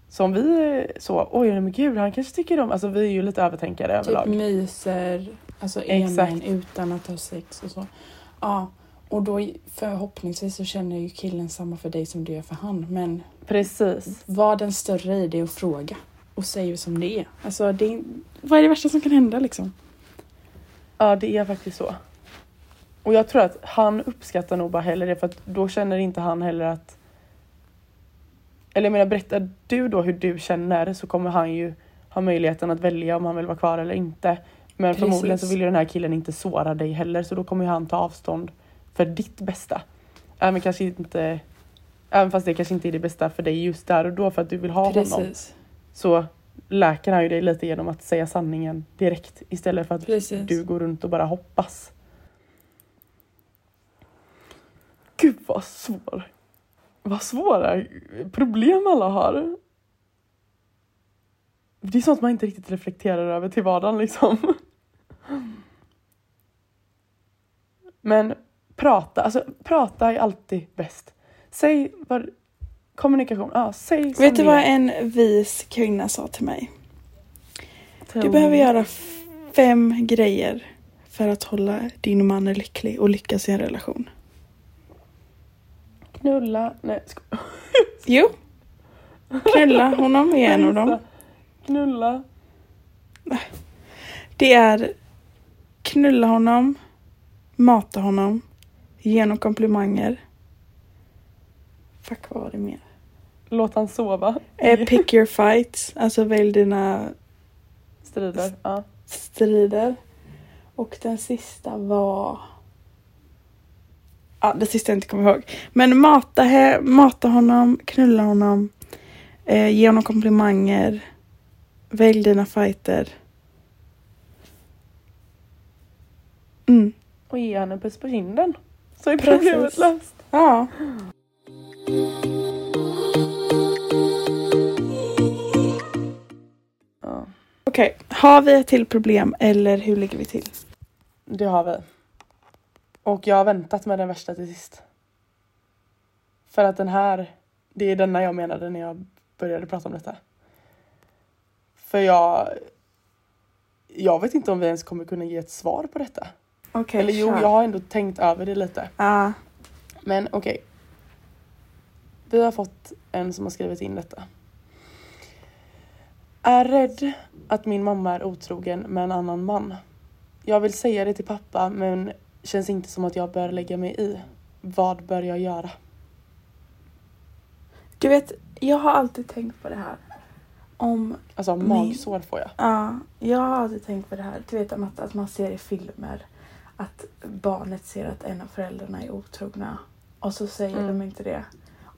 Som vi så, oj men gud, han kanske tycker om. Alltså vi är ju lite övertänkare typ överlag. Typ myser, alltså en utan att ha sex och så. Ja. Och då förhoppningsvis så känner ju killen samma för dig som du gör för han. Men precis. Var den större i det och fråga. Och säg som det är. Alltså det, vad är det värsta som kan hända liksom? Ja det är faktiskt så. Och jag tror att han uppskattar nog bara heller det. För att då känner inte han heller att. Eller jag menar, berättar du då hur du känner. Så kommer han ju ha möjligheten att välja om han vill vara kvar eller inte. Men precis. Förmodligen så vill ju den här killen inte såra dig heller. Så då kommer ju han ta avstånd. För ditt bästa. Även fast det kanske inte är det bästa för dig just där och då. För att du vill ha honom. Så läker han ju dig lite genom att säga sanningen direkt. Istället för att du går runt och bara hoppas. Gud vad svårt. Vad svåra problem alla har. Det är sånt man inte riktigt reflekterar över till vardagen liksom. Men... Prata är alltid bäst. Säg vad... Kommunikation. Ja, säg. Vet du vad en vis kvinna sa till mig? Du behöver göra 5 grejer för att hålla din man lycklig och lyckas i en relation. Knulla. Nej, jo. Knulla honom är en av dem. Knulla. Det är knulla honom, mata honom, genom komplimanger. Fuck, vad var det mer? Låt han sova. Pick your fights. Alltså välj dina strider. Strider. Och den sista var... Ja, det sista jag inte kommer ihåg. Men mata honom, knulla honom, ge honom komplimanger, välj dina fighter. Och ge honom en puss på kinden. Så är problemet löst. Ja. Okej, har vi ett till problem eller hur ligger vi till? Det har vi. Och jag har väntat med den värsta till sist. För att den här, det är denna jag menade när jag började prata om detta. För jag vet inte om vi ens kommer kunna ge ett svar på detta. Okay, eller jo, jag har ändå tänkt över det lite. Men okej. Vi har fått en som har skrivit in detta. Är rädd att min mamma är otrogen med en annan man. Jag vill säga det till pappa men känns inte som att jag bör lägga mig i. Vad bör jag göra? Du vet, jag har alltid tänkt på det här. Alltså magsår får jag. Ja, jag har alltid tänkt på det här. Du vet att man ser i filmer. Att barnet ser att en av föräldrarna är otrogna. Och så säger de inte det.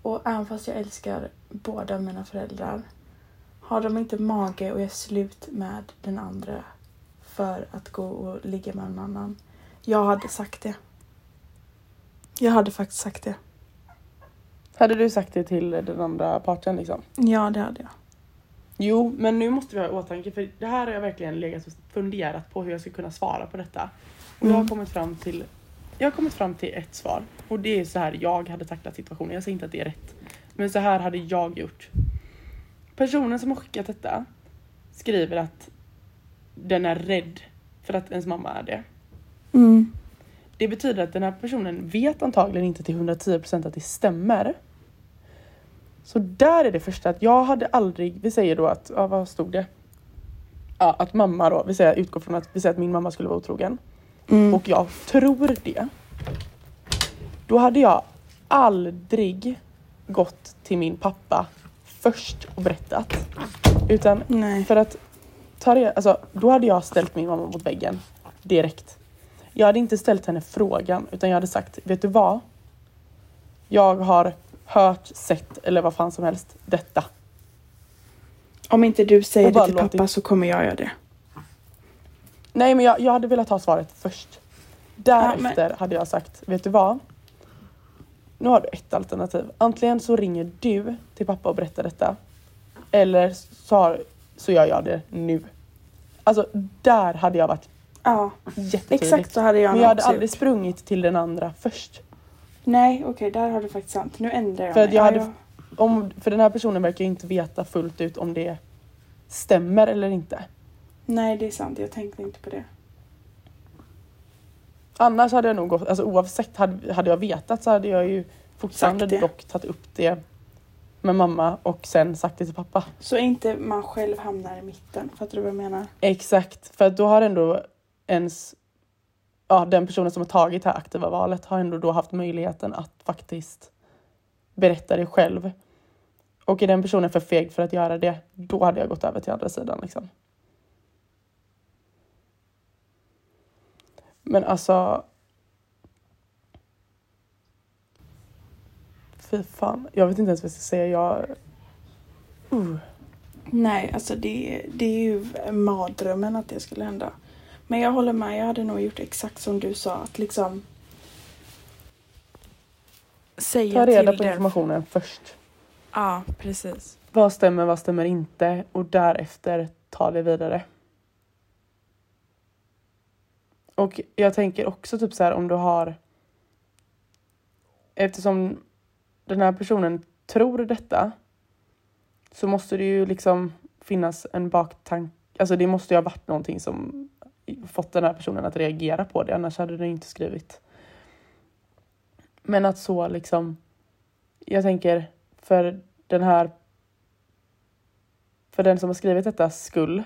Och även fast jag älskar båda mina föräldrar. Har de inte mage och är slut med den andra. För att gå och ligga med en annan. Jag hade sagt det. Jag hade faktiskt sagt det. Hade du sagt det till den andra parten liksom? Ja, det hade jag. Jo, men nu måste vi ha i åtanke. För det här har jag verkligen legat och funderat på hur jag ska kunna svara på detta. Och jag har kommit fram till ett svar. Och det är så här jag hade tacklat situationen. Jag säger inte att det är rätt. Men så här hade jag gjort. Personen som har skickat detta skriver att den är rädd för att ens mamma är det. Mm. Det betyder att den här personen vet antagligen inte till 110% att det stämmer. Så där är det första att jag hade aldrig, vi säger då att, ja, vad stod det? Ja, att mamma då, vi säger, utgår från att, vi säger att min mamma skulle vara otrogen. Mm. Och jag tror det. Då hade jag aldrig gått till min pappa först och berättat. Utan nej. För att ta det, alltså, då hade jag ställt min mamma mot väggen direkt. Jag hade inte ställt henne frågan, utan jag hade sagt, vet du vad? Jag har hört, sett eller vad fan som helst detta. Om inte du säger det till pappa så kommer jag göra det. Nej, men jag hade velat ha svaret först. Därefter hade jag sagt, vet du vad? Nu har du ett alternativ. Antingen så ringer du till pappa och berättar detta. Eller så gör jag det nu. Alltså, där hade jag varit jättetydligt. Exakt, så hade jag. Men jag hade aldrig sprungit till den andra först. Nej, okej, där har du faktiskt sant. Nu ändrar jag mig. För den här personen verkar ju inte veta fullt ut om det stämmer eller inte. Nej, det är sant. Jag tänkte inte på det. Annars hade jag nog gått, alltså oavsett hade jag vetat så hade jag ju fortfarande dock tagit upp det med mamma och sen sagt det till pappa. Så inte man själv hamnar i mitten, fattar du vad jag menar? Exakt, för då har ändå den personen som har tagit det här aktiva valet har ändå då haft möjligheten att faktiskt berätta det själv. Och är den personen för feg för att göra det, då hade jag gått över till andra sidan liksom. Men alltså, fy fan, jag vet inte ens vad jag ska säga. Nej, alltså det är ju mardrömmen att det skulle hända. Men jag håller med, jag hade nog gjort exakt som du sa. Att liksom säga ta reda på informationen först. Ja, precis. Vad stämmer inte? Och därefter ta det vidare. Och jag tänker också typ så här, om du har, eftersom den här personen tror detta, så måste det ju liksom finnas en baktank. Alltså det måste ju ha varit någonting som fått den här personen att reagera på det. Annars hade den inte skrivit. Men att så liksom, jag tänker för den som har skrivit detta skull.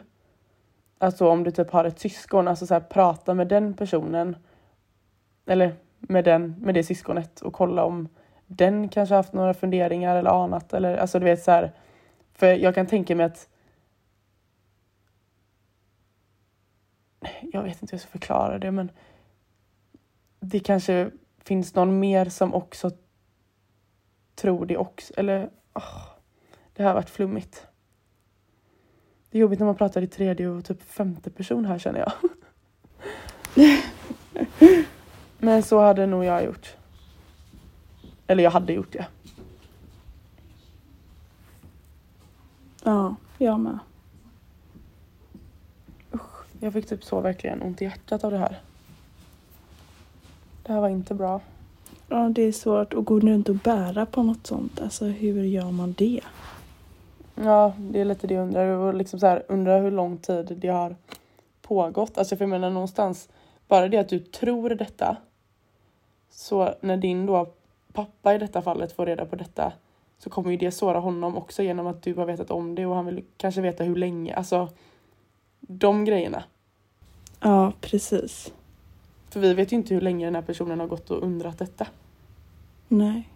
Alltså om du typ har ett syskon, alltså så här, prata med den personen eller med det syskonet och kolla om den kanske haft några funderingar eller annat, eller alltså du vet så här, för jag kan tänka mig att jag vet inte hur jag ska förklara det, men det kanske finns någon mer som också tror det också, eller det här har varit flummigt. Det är jobbigt när man pratar i tredje och typ femte person här, känner jag. Men så hade nog jag gjort. Eller jag hade gjort det. Ja, jag med. Usch, jag fick typ så verkligen ont i hjärtat av det här. Det här var inte bra. Ja, det är svårt att gå runt och bära på något sånt. Alltså, hur gör man det? Ja, det är lite det jag undrar. Och liksom så här, undrar hur lång tid det har pågått. Alltså för jag menar någonstans, bara det att du tror detta. Så när din då pappa i detta fallet får reda på detta, så kommer ju det såra honom också genom att du har vetat om det. Och han vill kanske veta hur länge. Alltså, de grejerna. Ja, precis. För vi vet ju inte hur länge den här personen har gått och undrat detta. Nej.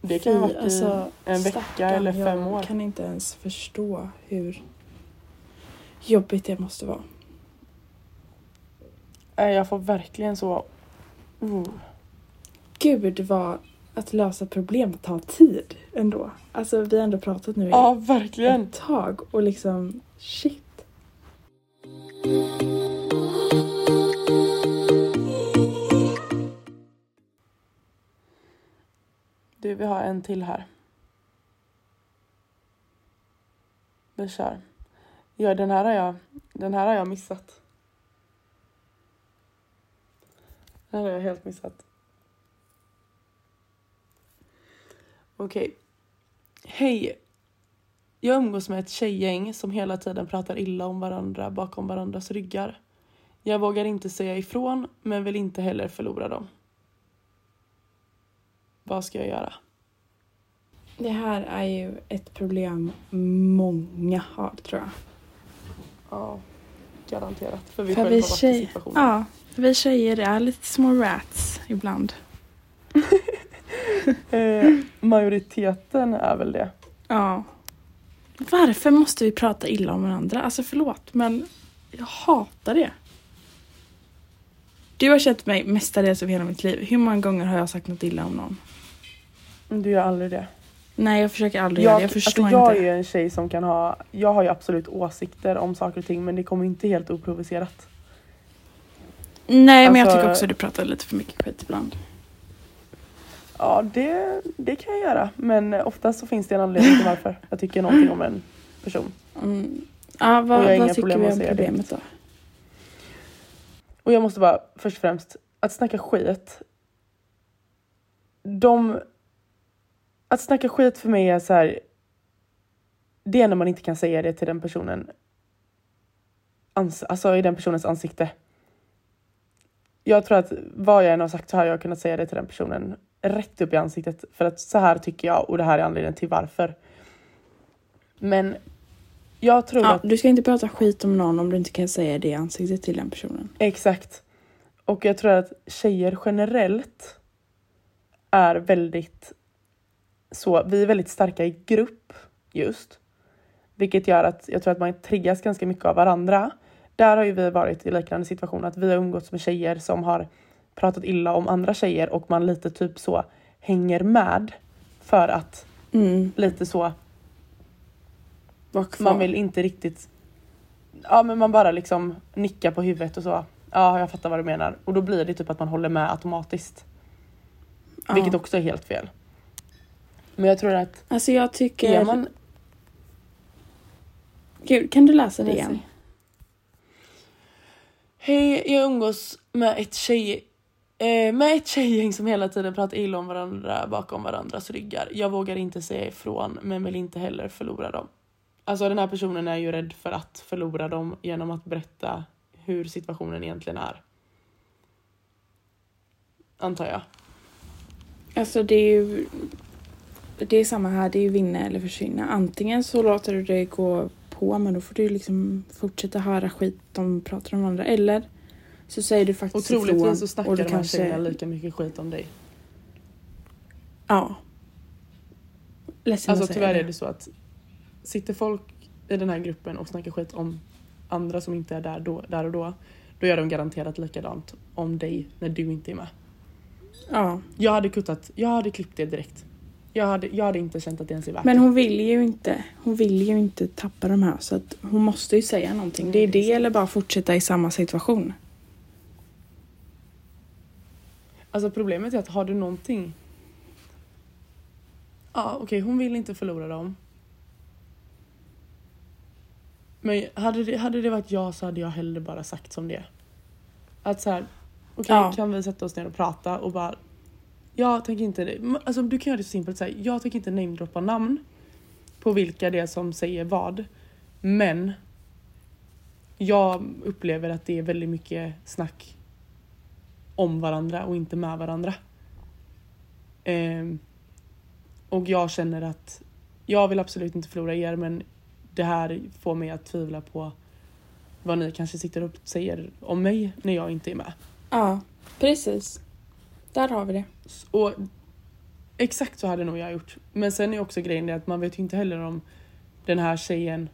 Det kan ju vara alltså, en vecka eller 5 år. Jag kan inte ens förstå hur jobbigt det måste vara. Jag får verkligen så... Gud, vad att lösa problem tar tid ändå. Alltså, vi har ändå pratat nu verkligen ett tag och liksom, shit. Du, vi har en till här. Vi kör. Ja, den här har jag missat. Den här har jag helt missat. Okej. Hej. Jag umgås med ett tjejgäng som hela tiden pratar illa om varandra bakom varandras ryggar. Jag vågar inte säga ifrån men vill inte heller förlora dem. Vad ska jag göra? Det här är ju ett problem många har, tror jag. Ja, garanterat. För vi tjejer, ja, vi tjejer är lite små rats ibland. Majoriteten är väl det. Ja. Varför måste vi prata illa om varandra? Alltså förlåt, men jag hatar det. Du har känt mig mestadels över hela mitt liv. Hur många gånger har jag sagt något illa om någon? Du gör aldrig det. Nej, jag försöker aldrig göra det. Jag förstår inte. Jag är ju en tjej som kan ha... Jag har ju absolut åsikter om saker och ting. Men det kommer inte helt oprovocerat. Nej, men jag tycker också att du pratar lite för mycket skit ibland. Ja, det kan jag göra. Men oftast så finns det en anledning till varför jag tycker någonting om en person. Mm. Ja, vad tycker vi om problemet då? Och jag måste bara, först och främst, att snacka skit. Att snacka skit för mig är så här. Det är när man inte kan säga det till den personen. Alltså i den personens ansikte. Jag tror att vad jag än har sagt så har jag kunnat säga det till den personen. Rätt upp i ansiktet. För att så här tycker jag. Och det här är anledningen till varför. Men jag tror att... Du ska inte prata skit om någon om du inte kan säga det i ansiktet till den personen. Exakt. Och jag tror att tjejer generellt är väldigt... Så vi är väldigt starka i grupp just. Vilket gör att jag tror att man triggas ganska mycket av varandra. Där har ju vi varit i liknande situation. Att vi har umgåtts med tjejer som har pratat illa om andra tjejer. Och man lite typ så hänger med. För att lite så... Man vill inte riktigt... Ja, men man bara liksom nickar på huvudet och så. Ja, jag fattar vad du menar. Och då blir det typ att man håller med automatiskt. Ja. Vilket också är helt fel. Men jag tror att... Alltså jag tycker... Man... Gud, kan du läsa det igen? Hej, jag umgås med ett tjejgäng som hela tiden pratar illa om varandra bakom varandras ryggar. Jag vågar inte säga ifrån men vill inte heller förlora dem. Alltså den här personen är ju rädd för att förlora dem genom att berätta hur situationen egentligen är. Antar jag. Alltså det är ju... Det är samma här, det är ju vinna eller försvinna. Antingen så låter du det gå på, men då får du liksom fortsätta höra skit de pratar om andra. Eller så säger du faktiskt ifrån. Och troligtvis så snackar de kanske... här lika mycket skit om dig. Ja. Ledsen alltså tyvärr är det så att sitter folk i den här gruppen och snackar skit om andra som inte är där och då gör de garanterat likadant om dig när du inte är med. Ja. Jag hade klippt det direkt. Jag hade inte känt att det ens är värt. Men hon vill ju inte tappa de här. Så att hon måste ju säga någonting. Det är det eller bara fortsätta i samma situation. Alltså problemet är att har du någonting... Okej, hon vill inte förlora dem. Men hade det varit jag så hade jag hellre bara sagt som det. Att så här, okej, kan vi sätta oss ner och prata och bara... Jag tänker inte, alltså du kan göra det så simpelt så här, jag tänker inte namedroppa namn på vilka det är som säger vad, men jag upplever att det är väldigt mycket snack om varandra och inte med varandra. Och jag känner att jag vill absolut inte förlora er, men det här får mig att tvivla på vad ni kanske sitter och säger om mig när jag inte är med. Ja, precis. Där har vi det. Och exakt så hade nog jag gjort. Men sen är också grejen att man vet ju inte heller om den här tjejen,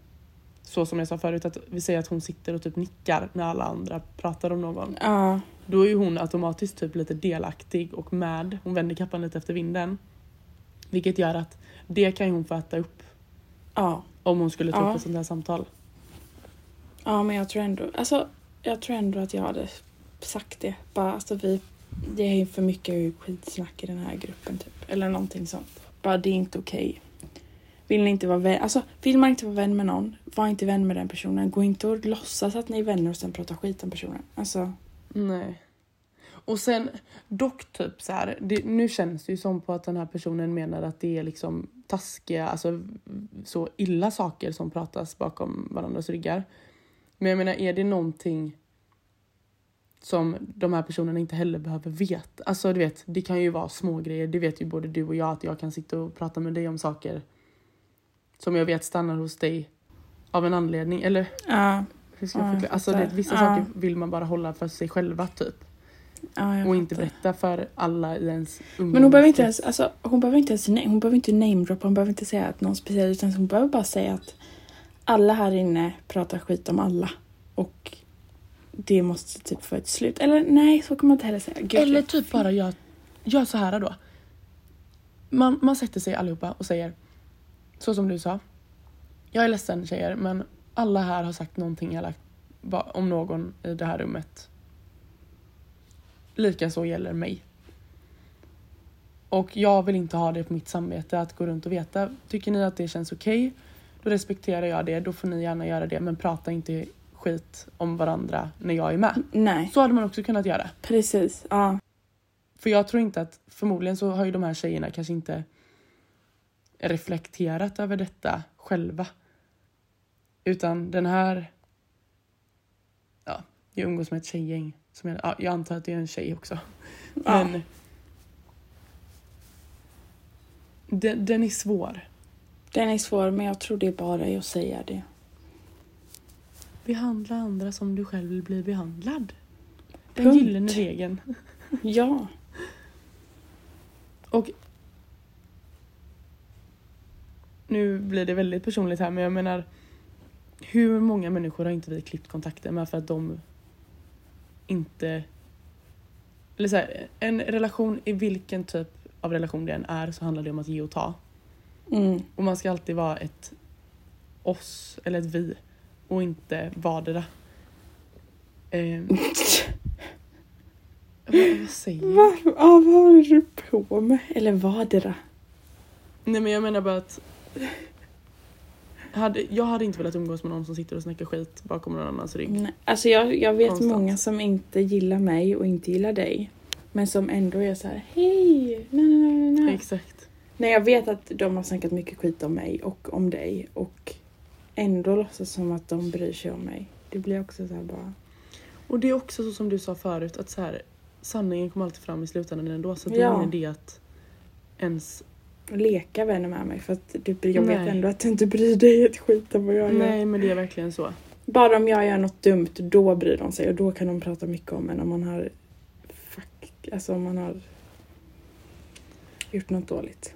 så som jag sa förut, att vi säger att hon sitter och typ nickar när alla andra pratar om någon. Ja. Då är ju hon automatiskt typ lite delaktig och med. Hon vänder kappan lite efter vinden. Vilket gör att det kan hon få äta upp. Ja. Om hon skulle ta upp ett sånt här samtal. Ja, men jag tror ändå att jag hade sagt det. Bara, alltså det är för mycket skitsnack i den här gruppen typ. Eller någonting sånt. Bara det är inte okej. Vill man inte vara vän med någon, var inte vän med den personen. Gå inte och låtsas att ni är vänner och sen prata skit om personen. Alltså. Nej. Och sen dock typ så här, det, nu känns det ju som på att den här personen menar att det är liksom taskiga, alltså så illa saker som pratas bakom varandras ryggar. Men jag menar, är det någonting som de här personerna inte heller behöver veta? Alltså du vet, det kan ju vara små grejer. Det vet ju både du och jag, att jag kan sitta och prata med dig om saker som jag vet stannar hos dig av en anledning. Eller hur ska jag förklara? Alltså det, vissa saker vill man bara hålla för sig själva typ. Och inte berätta för alla i ens umgångskrets. Men hon behöver inte ens, alltså, hon behöver inte name drop, hon behöver inte säga att någon speciell, utan hon behöver bara säga att alla här inne pratar skit om alla. Och det måste typ få ett slut. Eller nej, så kan man inte heller säga. Gud, eller typ bara gör så här då. Man sätter sig allihopa och säger, så som du sa, jag är ledsen tjejer, men alla här har sagt någonting elakt om någon i det här rummet. Likaså gäller mig. Och jag vill inte ha det på mitt samvete att gå runt och veta. Tycker ni att det känns okej, då respekterar jag det. Då får ni gärna göra det. Men prata inte skit om varandra när jag är med. Nej. Så hade man också kunnat göra. Precis, ja. För jag tror inte att, förmodligen så har ju de här tjejerna kanske inte reflekterat över detta själva. Utan den här, ja, jag umgås med ett tjejgäng. Som jag antar att det är en tjej också. Ja. Men den är svår. Den är svår, men jag tror det är bara att säga det. Behandla andra som du själv vill bli behandlad. Den gyllene regeln. Ja. Och nu blir det väldigt personligt här, men jag menar, hur många människor har inte vi klippt kontakten med för att de inte, eller så här, en relation, i vilken typ av relation det än är, så handlar det om att ge och ta. Och man ska alltid vara ett oss eller ett vi och inte vadera. Vad säger jag? Vad har du på med? Eller vadera? Nej, men jag menar bara att jag hade inte velat umgås med någon som sitter och snackar skit bakom någon annans rygg. Nej, alltså jag vet konstant många som inte gillar mig och inte gillar dig. Men som ändå är så här, hej, nej. Exakt. Nej, jag vet att de har snackat mycket skit om mig och om dig. Och ändå låtsas som att de bryr sig om mig. Det blir också så här bara. Och det är också så som du sa förut, att så här, sanningen kommer alltid fram i slutändan ändå. Så det är ingen idé att ens leka vänner med mig, för att jag vet ändå att du inte bryr dig ett skit om vad jag gör. Nej, men det är verkligen så. Bara om jag gör något dumt, då bryr de sig, och då kan de prata mycket om en, om man har om man har gjort något dåligt.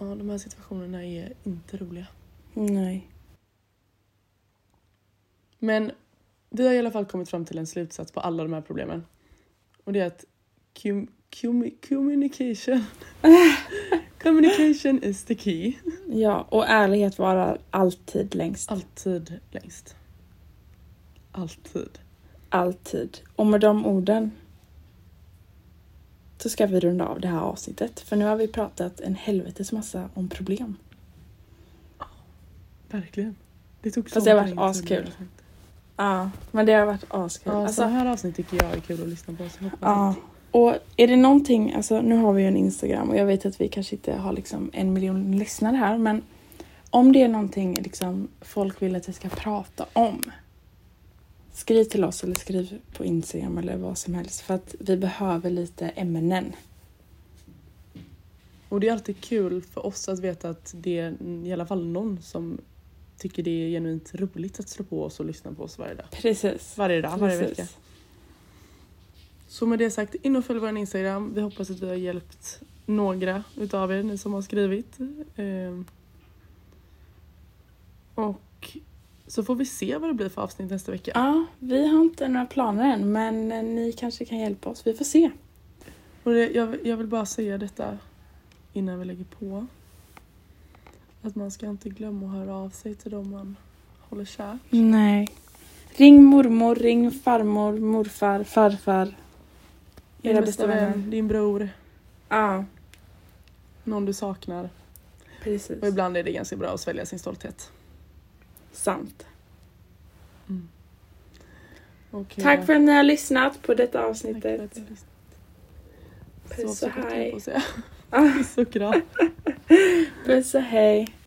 Ja, de här situationerna är inte roliga. Nej. Men vi har i alla fall kommit fram till en slutsats på alla de här problemen. Och det är att communication. Communication is the key. Ja, och ärlighet varar alltid längst. Alltid längst. Alltid. Alltid. Och med de orden så ska vi runda av det här avsnittet. För nu har vi pratat en helvetes massa om problem. Verkligen. Det tog så länge. Det har varit askul. Ja, men det har varit askul. Ja, alltså, så här avsnitt tycker jag är kul att lyssna på. Ja. Och är det någonting, alltså nu har vi ju en Instagram, och jag vet att vi kanske inte har liksom 1 miljon lyssnare här, men om det är någonting liksom folk vill att vi ska prata om, skriv till oss eller skriv på Instagram eller vad som helst, för att vi behöver lite ämnen. Och det är alltid kul för oss att veta att det är i alla fall någon som tycker det är genuint roligt att slå på oss och lyssna på oss varje dag. Precis. Varje dag, varje vecka. Så med det sagt, in och följ vår Instagram. Vi hoppas att vi har hjälpt några utav er, ni som har skrivit. Och så får vi se vad det blir för avsnitt nästa vecka. Ja, vi har inte några planer än, men ni kanske kan hjälpa oss. Vi får se. Och jag vill bara säga detta innan vi lägger på. Att man ska inte glömma att höra av sig till dem man håller kär. Nej. Ring mormor, ring farmor, morfar, farfar. Din bästa vän, din bror. Ja. Någon du saknar. Precis. Och ibland är det ganska bra att svälja sin stolthet. Sant. Okay. Tack för att ni har lyssnat på detta avsnittet. Puss och hej. Puss och hej.